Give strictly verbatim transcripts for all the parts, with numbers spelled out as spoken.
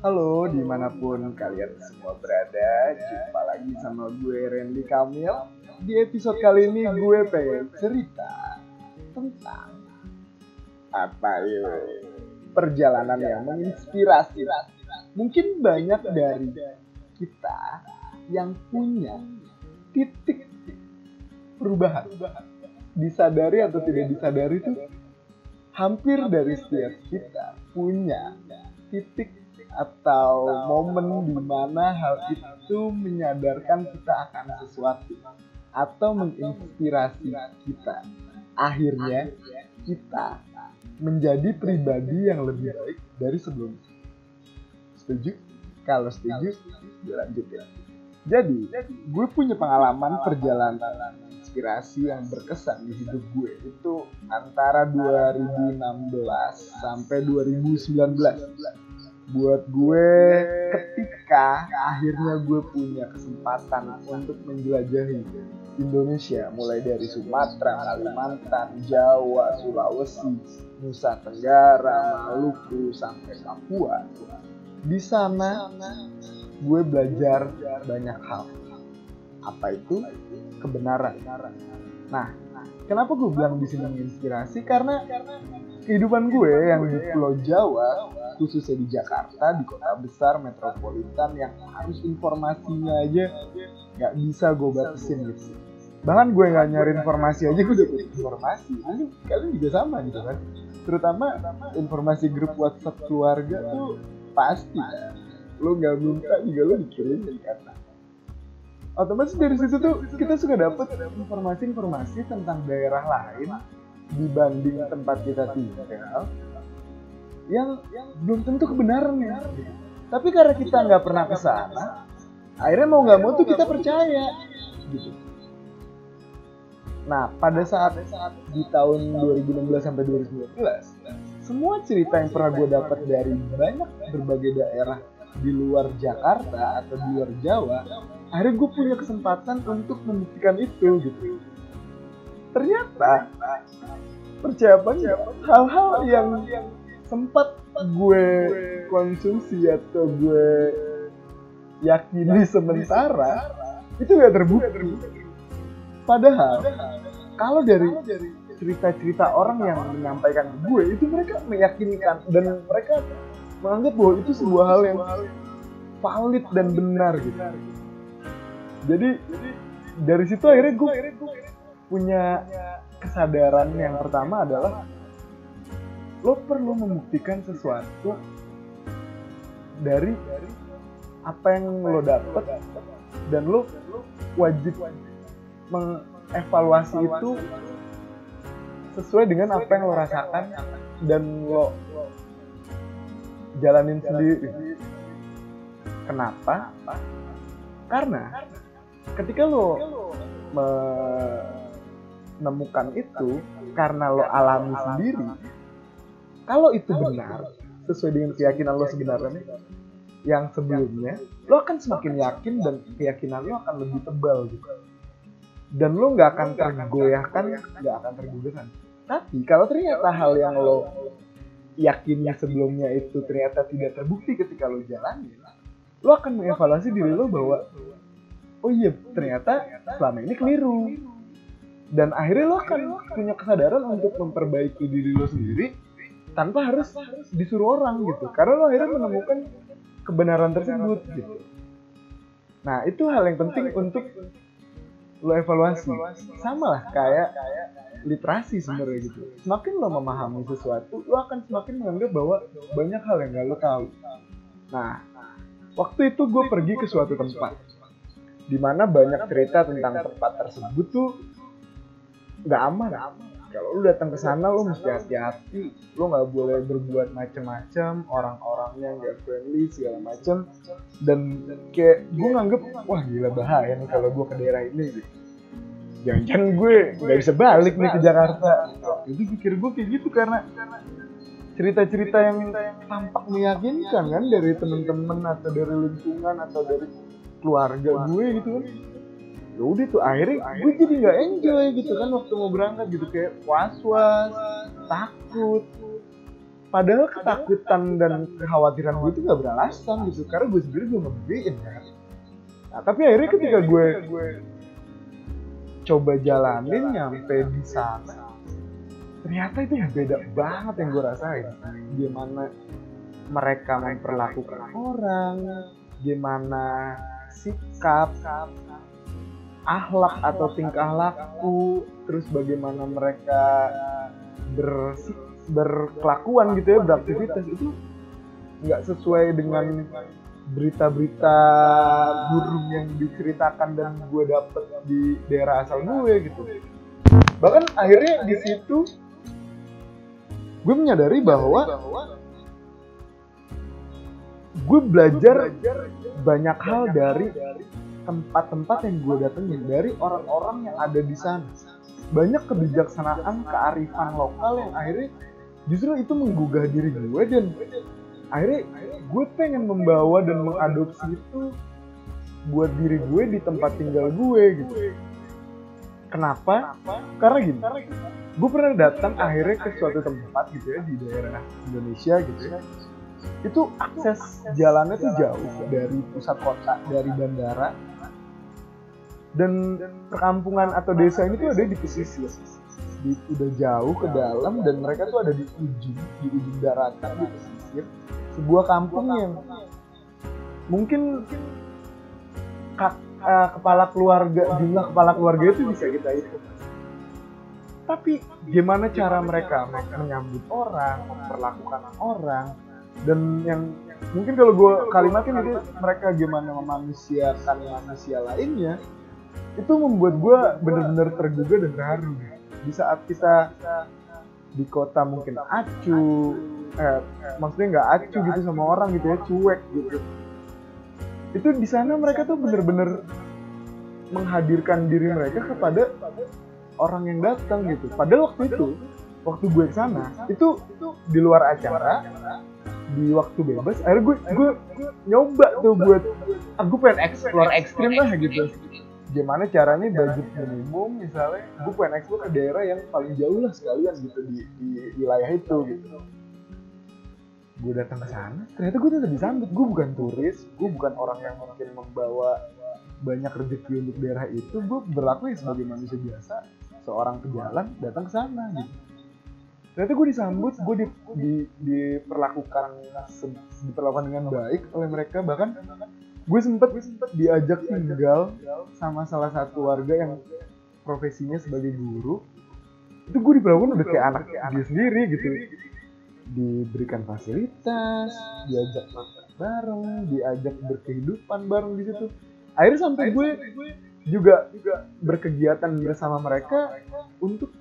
Halo, dimanapun kalian semua berada, jumpa lagi sama gue Randy Kamil. Di episode kali ini gue pengen cerita tentang apa ya? Perjalanan yang menginspirasi. Mungkin banyak dari kita yang punya titik perubahan, disadari atau tidak disadari tuh hampir dari setiap kita punya titik atau momen di mana hal itu menyadarkan kita akan sesuatu atau menginspirasi kita. Akhirnya kita menjadi pribadi yang lebih baik dari sebelumnya. Setuju? Kalau setuju, dilanjutin. Jadi, gue punya pengalaman perjalanan inspirasi yang berkesan di hidup gue itu antara dua ribu enam belas sampai dua ribu sembilan belas. Buat gue, ketika akhirnya gue punya kesempatan untuk menjelajahi Indonesia, mulai dari Sumatera, Kalimantan, Jawa, Sulawesi, Nusa Tenggara, Maluku, sampai Papua. Di sana gue belajar banyak hal. Apa itu? Kebenaran. Nah, kenapa gue bilang di sini menginspirasi? Karena kehidupan gue yang di Pulau Jawa, khususnya di Jakarta, di kota besar metropolitan yang harus informasinya aja nggak bisa gue batasin gitu. Bahkan gue nggak nyari informasi aja, gue udah punya informasi. Ini kalian juga sama gitu kan? Terutama informasi grup WhatsApp keluarga tuh pasti kan? Lo nggak minta juga lo dikirim dari kata. Otomatis dari situ tuh kita suka dapet informasi-informasi tentang daerah lain dibanding tempat kita tinggal yang belum tentu kebenaran ya. Tapi karena kita nggak pernah kesana, akhirnya mau nggak mau tuh kita percaya gitu. Nah, pada saat di tahun dua ribu enam belas sampai dua ribu sembilan belas, semua cerita yang pernah gue dapat dari banyak berbagai daerah di luar Jakarta atau di luar Jawa, akhirnya gue punya kesempatan untuk membuktikan itu gitu. Ternyata percaya banyak hal-hal yang sempat gue konsumsi atau gue yakini sementara itu gak terbukti. Padahal kalau dari cerita-cerita orang yang menyampaikan gue itu, mereka meyakinkan dan mereka menganggap bahwa itu sebuah hal yang valid dan benar gitu. Jadi dari situ akhirnya gue punya kesadaran yang pertama adalah lo perlu membuktikan sesuatu dari apa yang lo dapet, dan lo wajib mengevaluasi itu sesuai dengan apa yang lo rasakan dan lo jalanin sendiri. Kenapa? Karena ketika lo menemukan itu karena lo alami sendiri, kalau itu benar, sesuai dengan keyakinan lo sebenarnya yang sebelumnya, lo akan semakin yakin dan keyakinan lo akan lebih tebal gitu. Dan lo gak akan tergoyahkan, gak akan tergoyahkan. Tapi kalau ternyata hal yang lo yakini sebelumnya itu ternyata tidak terbukti ketika lo jalani, lo akan mengevaluasi diri lo bahwa, oh iya, ternyata selama ini keliru. Dan akhirnya lo akan punya kesadaran untuk memperbaiki diri lo sendiri tanpa harus disuruh orang gitu, karena lo akhirnya menemukan kebenaran tersebut gitu. Nah, itu hal yang penting untuk lo evaluasi. Sama lah kayak literasi sebenarnya gitu. Semakin lo memahami sesuatu, lo akan semakin menganggap bahwa banyak hal yang gak lo tahu. Nah, waktu itu gue pergi ke suatu tempat dimana banyak cerita tentang tempat tersebut tuh gak aman. Kalau lu datang ke sana, lu mesti hati-hati. Lu nggak boleh berbuat macam-macam, orang-orangnya nggak friendly segala macam. Dan kayak gue nganggep, wah gila bahaya nih kalau gue ke daerah ini. Gitu. Jangan-jangan gue nggak bisa balik nih ke Jakarta. Itu pikir gue kayak gitu karena cerita-cerita yang tampak meyakinkan kan dari teman-teman atau dari lingkungan atau dari keluarga gue gitu kan. Ya udah tuh, akhirnya gue jadi gak enjoy gitu kan waktu mau berangkat gitu, kayak was-was, takut. Padahal ketakutan dan kekhawatiran gue itu gak beralasan gitu, karena gue sendiri gue ngebedain kan. Nah, tapi akhirnya tapi ketika gue, gue coba jalanin nyampe di sana, ternyata itu ya beda banget yang gue rasain. Gimana mereka memperlakukan orang, gimana sikap, akhlak atau tingkah laku, terus bagaimana mereka bersik, berkelakuan gitu ya, beraktivitas itu nggak sesuai dengan berita-berita burung yang diceritakan dan gue dapet di daerah asal gue gitu. Bahkan akhirnya di situ gue menyadari bahwa gue belajar banyak hal dari tempat-tempat yang gue datengin, dari orang-orang yang ada di sana. Banyak kebijaksanaan, kearifan lokal yang akhirnya justru itu menggugah diri gue, dan akhirnya gue pengen membawa dan mengadopsi itu buat diri gue di tempat tinggal gue gitu. Kenapa? Karena gini, gue pernah datang akhirnya ke suatu tempat gitu ya di daerah Indonesia gitu ya, itu akses jalannya tuh jauh dari pusat kota, dari bandara, dan perkampungan atau desa ini tuh ada di pesisir, di, udah jauh ke dalam, dan mereka tuh ada di ujung, di ujung daratan, di pesisir, sebuah kampung yang mungkin kak, uh, kepala keluarga, jumlah kepala keluarga itu bisa kita hitung. Tapi gimana cara mereka menyambut orang, memperlakukan orang, dan yang mungkin kalau gue kalimatin itu mereka gimana memanusiakan manusia lainnya, itu membuat gue benar-benar tergugah dan terharu. Di saat kita di kota mungkin acuh, eh, maksudnya nggak acuh gitu sama orang gitu ya, cuek gitu, itu di sana mereka tuh benar-benar menghadirkan diri mereka kepada orang yang datang gitu. Padahal waktu itu, waktu gue kesana itu di luar acara, di waktu bebas, akhirnya gue, gue nyoba tuh buat, ah, gue pengen explore ekstrim lah gitu. Gimana caranya budget minimum, misalnya gue pengen explore ke daerah yang paling jauh lah sekalian gitu di, di wilayah itu gitu. Gue datang ke sana, ternyata gue tetap disambut. Gue bukan turis, gue bukan orang yang mungkin membawa banyak rezeki untuk daerah itu. Gue berlaku sebagai manusia biasa, seorang pejalan datang ke sana gitu. Ternyata gue disambut, gue di, di, diperlakukan, diperlakukan dengan baik oleh mereka. Bahkan gue sempet diajak tinggal sama salah satu warga yang profesinya sebagai guru. Itu gue diperlakukan udah kayak anak dia sendiri gitu. Diberikan fasilitas, diajak makan bareng, diajak berkehidupan bareng di situ. Akhirnya sampai gue juga berkegiatan bersama mereka untuk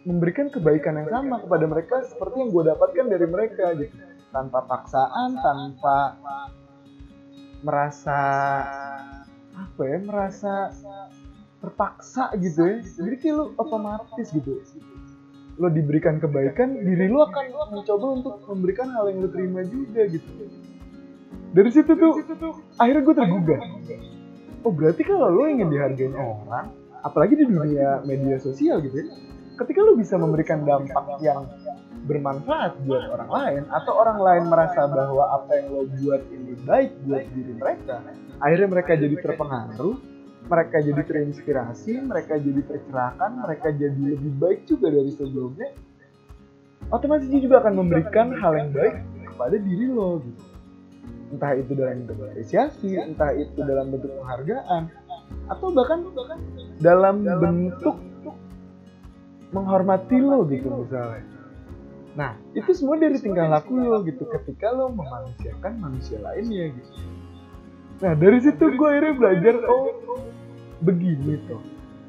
memberikan kebaikan yang sama kepada mereka seperti yang gue dapatkan dari mereka gitu, tanpa paksaan, tanpa merasa apa ya, merasa terpaksa gitu ya. Jadi kayak lo otomatis gitu, lo diberikan kebaikan, diri lo akan mencoba untuk memberikan hal yang lo terima juga gitu. Dari situ tuh akhirnya gue tergugah. Oh, berarti kalau lo ingin dihargain orang, apalagi di dunia media sosial gitu ya, ketika lu bisa memberikan dampak yang bermanfaat buat orang lain, atau orang lain merasa bahwa apa yang lo buat ini baik buat diri mereka, akhirnya mereka jadi terpengaruh, mereka jadi terinspirasi, mereka jadi tercerahkan, mereka jadi lebih baik juga dari sebelumnya. Otomatis dia juga akan memberikan hal yang baik kepada diri lo gitu. Entah itu dalam bentuk apresiasi, entah itu dalam bentuk penghargaan, atau bahkan dalam bentuk menghormati lo gitu misalnya. Nah, itu semua dari tingkah laku lo gitu, ketika lo memanusiakan manusia lainnya gitu. Nah, dari situ gue akhirnya belajar, oh begini tuh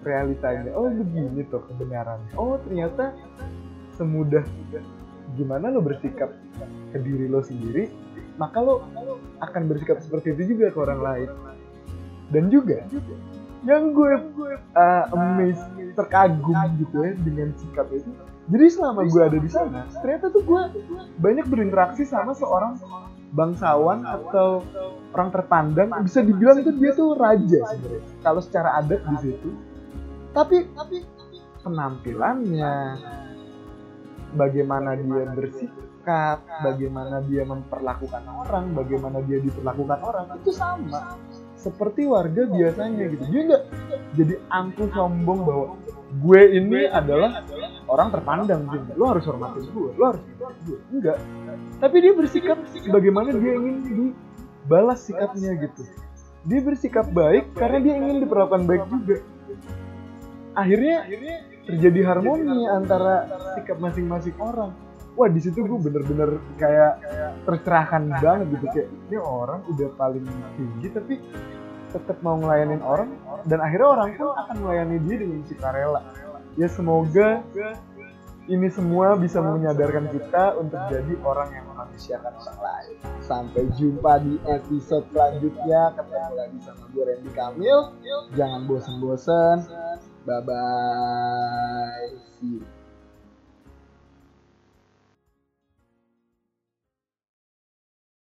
realitanya, oh begini tuh kebenarannya, oh ternyata semudah gimana lo bersikap ke diri lo sendiri, maka lo akan bersikap seperti itu juga ke orang lain. Dan juga yang gue uh, amazed, terkagum gitu ya dengan sikap itu. Jadi selama gue ada di sana, ternyata tuh gue banyak berinteraksi sama seorang bangsawan atau orang terpandang. Bisa dibilang tuh dia tuh raja sebenarnya, kalau secara adat di situ. Tapi penampilannya, bagaimana dia bersikap, bagaimana dia memperlakukan orang, bagaimana dia diperlakukan orang, itu sama seperti warga biasanya gitu. Dia nggak jadi angkuh sombong bahwa gue ini adalah orang terpandang, juga lo harus hormatin gue, lo harus hormatin gue, enggak. Tapi dia bersikap bagaimana dia ingin dibalas sikapnya gitu. Dia bersikap baik karena dia ingin diperlakukan baik juga. Akhirnya terjadi harmoni antara sikap masing-masing orang. Wah, di situ gue bener-bener kayak tercerahkan banget gitu, kayak ini orang udah paling tinggi tapi tetap mau ngelayanin orang, dan akhirnya orang pun akan melayani dia dengan sukarela. Ya semoga ini semua bisa menyadarkan kita untuk jadi orang yang memanusiakan orang lain. Sampai jumpa di episode selanjutnya. Ketemu lagi sama gue Randy Kamil. Jangan bosan-bosan. Bye-bye. See you.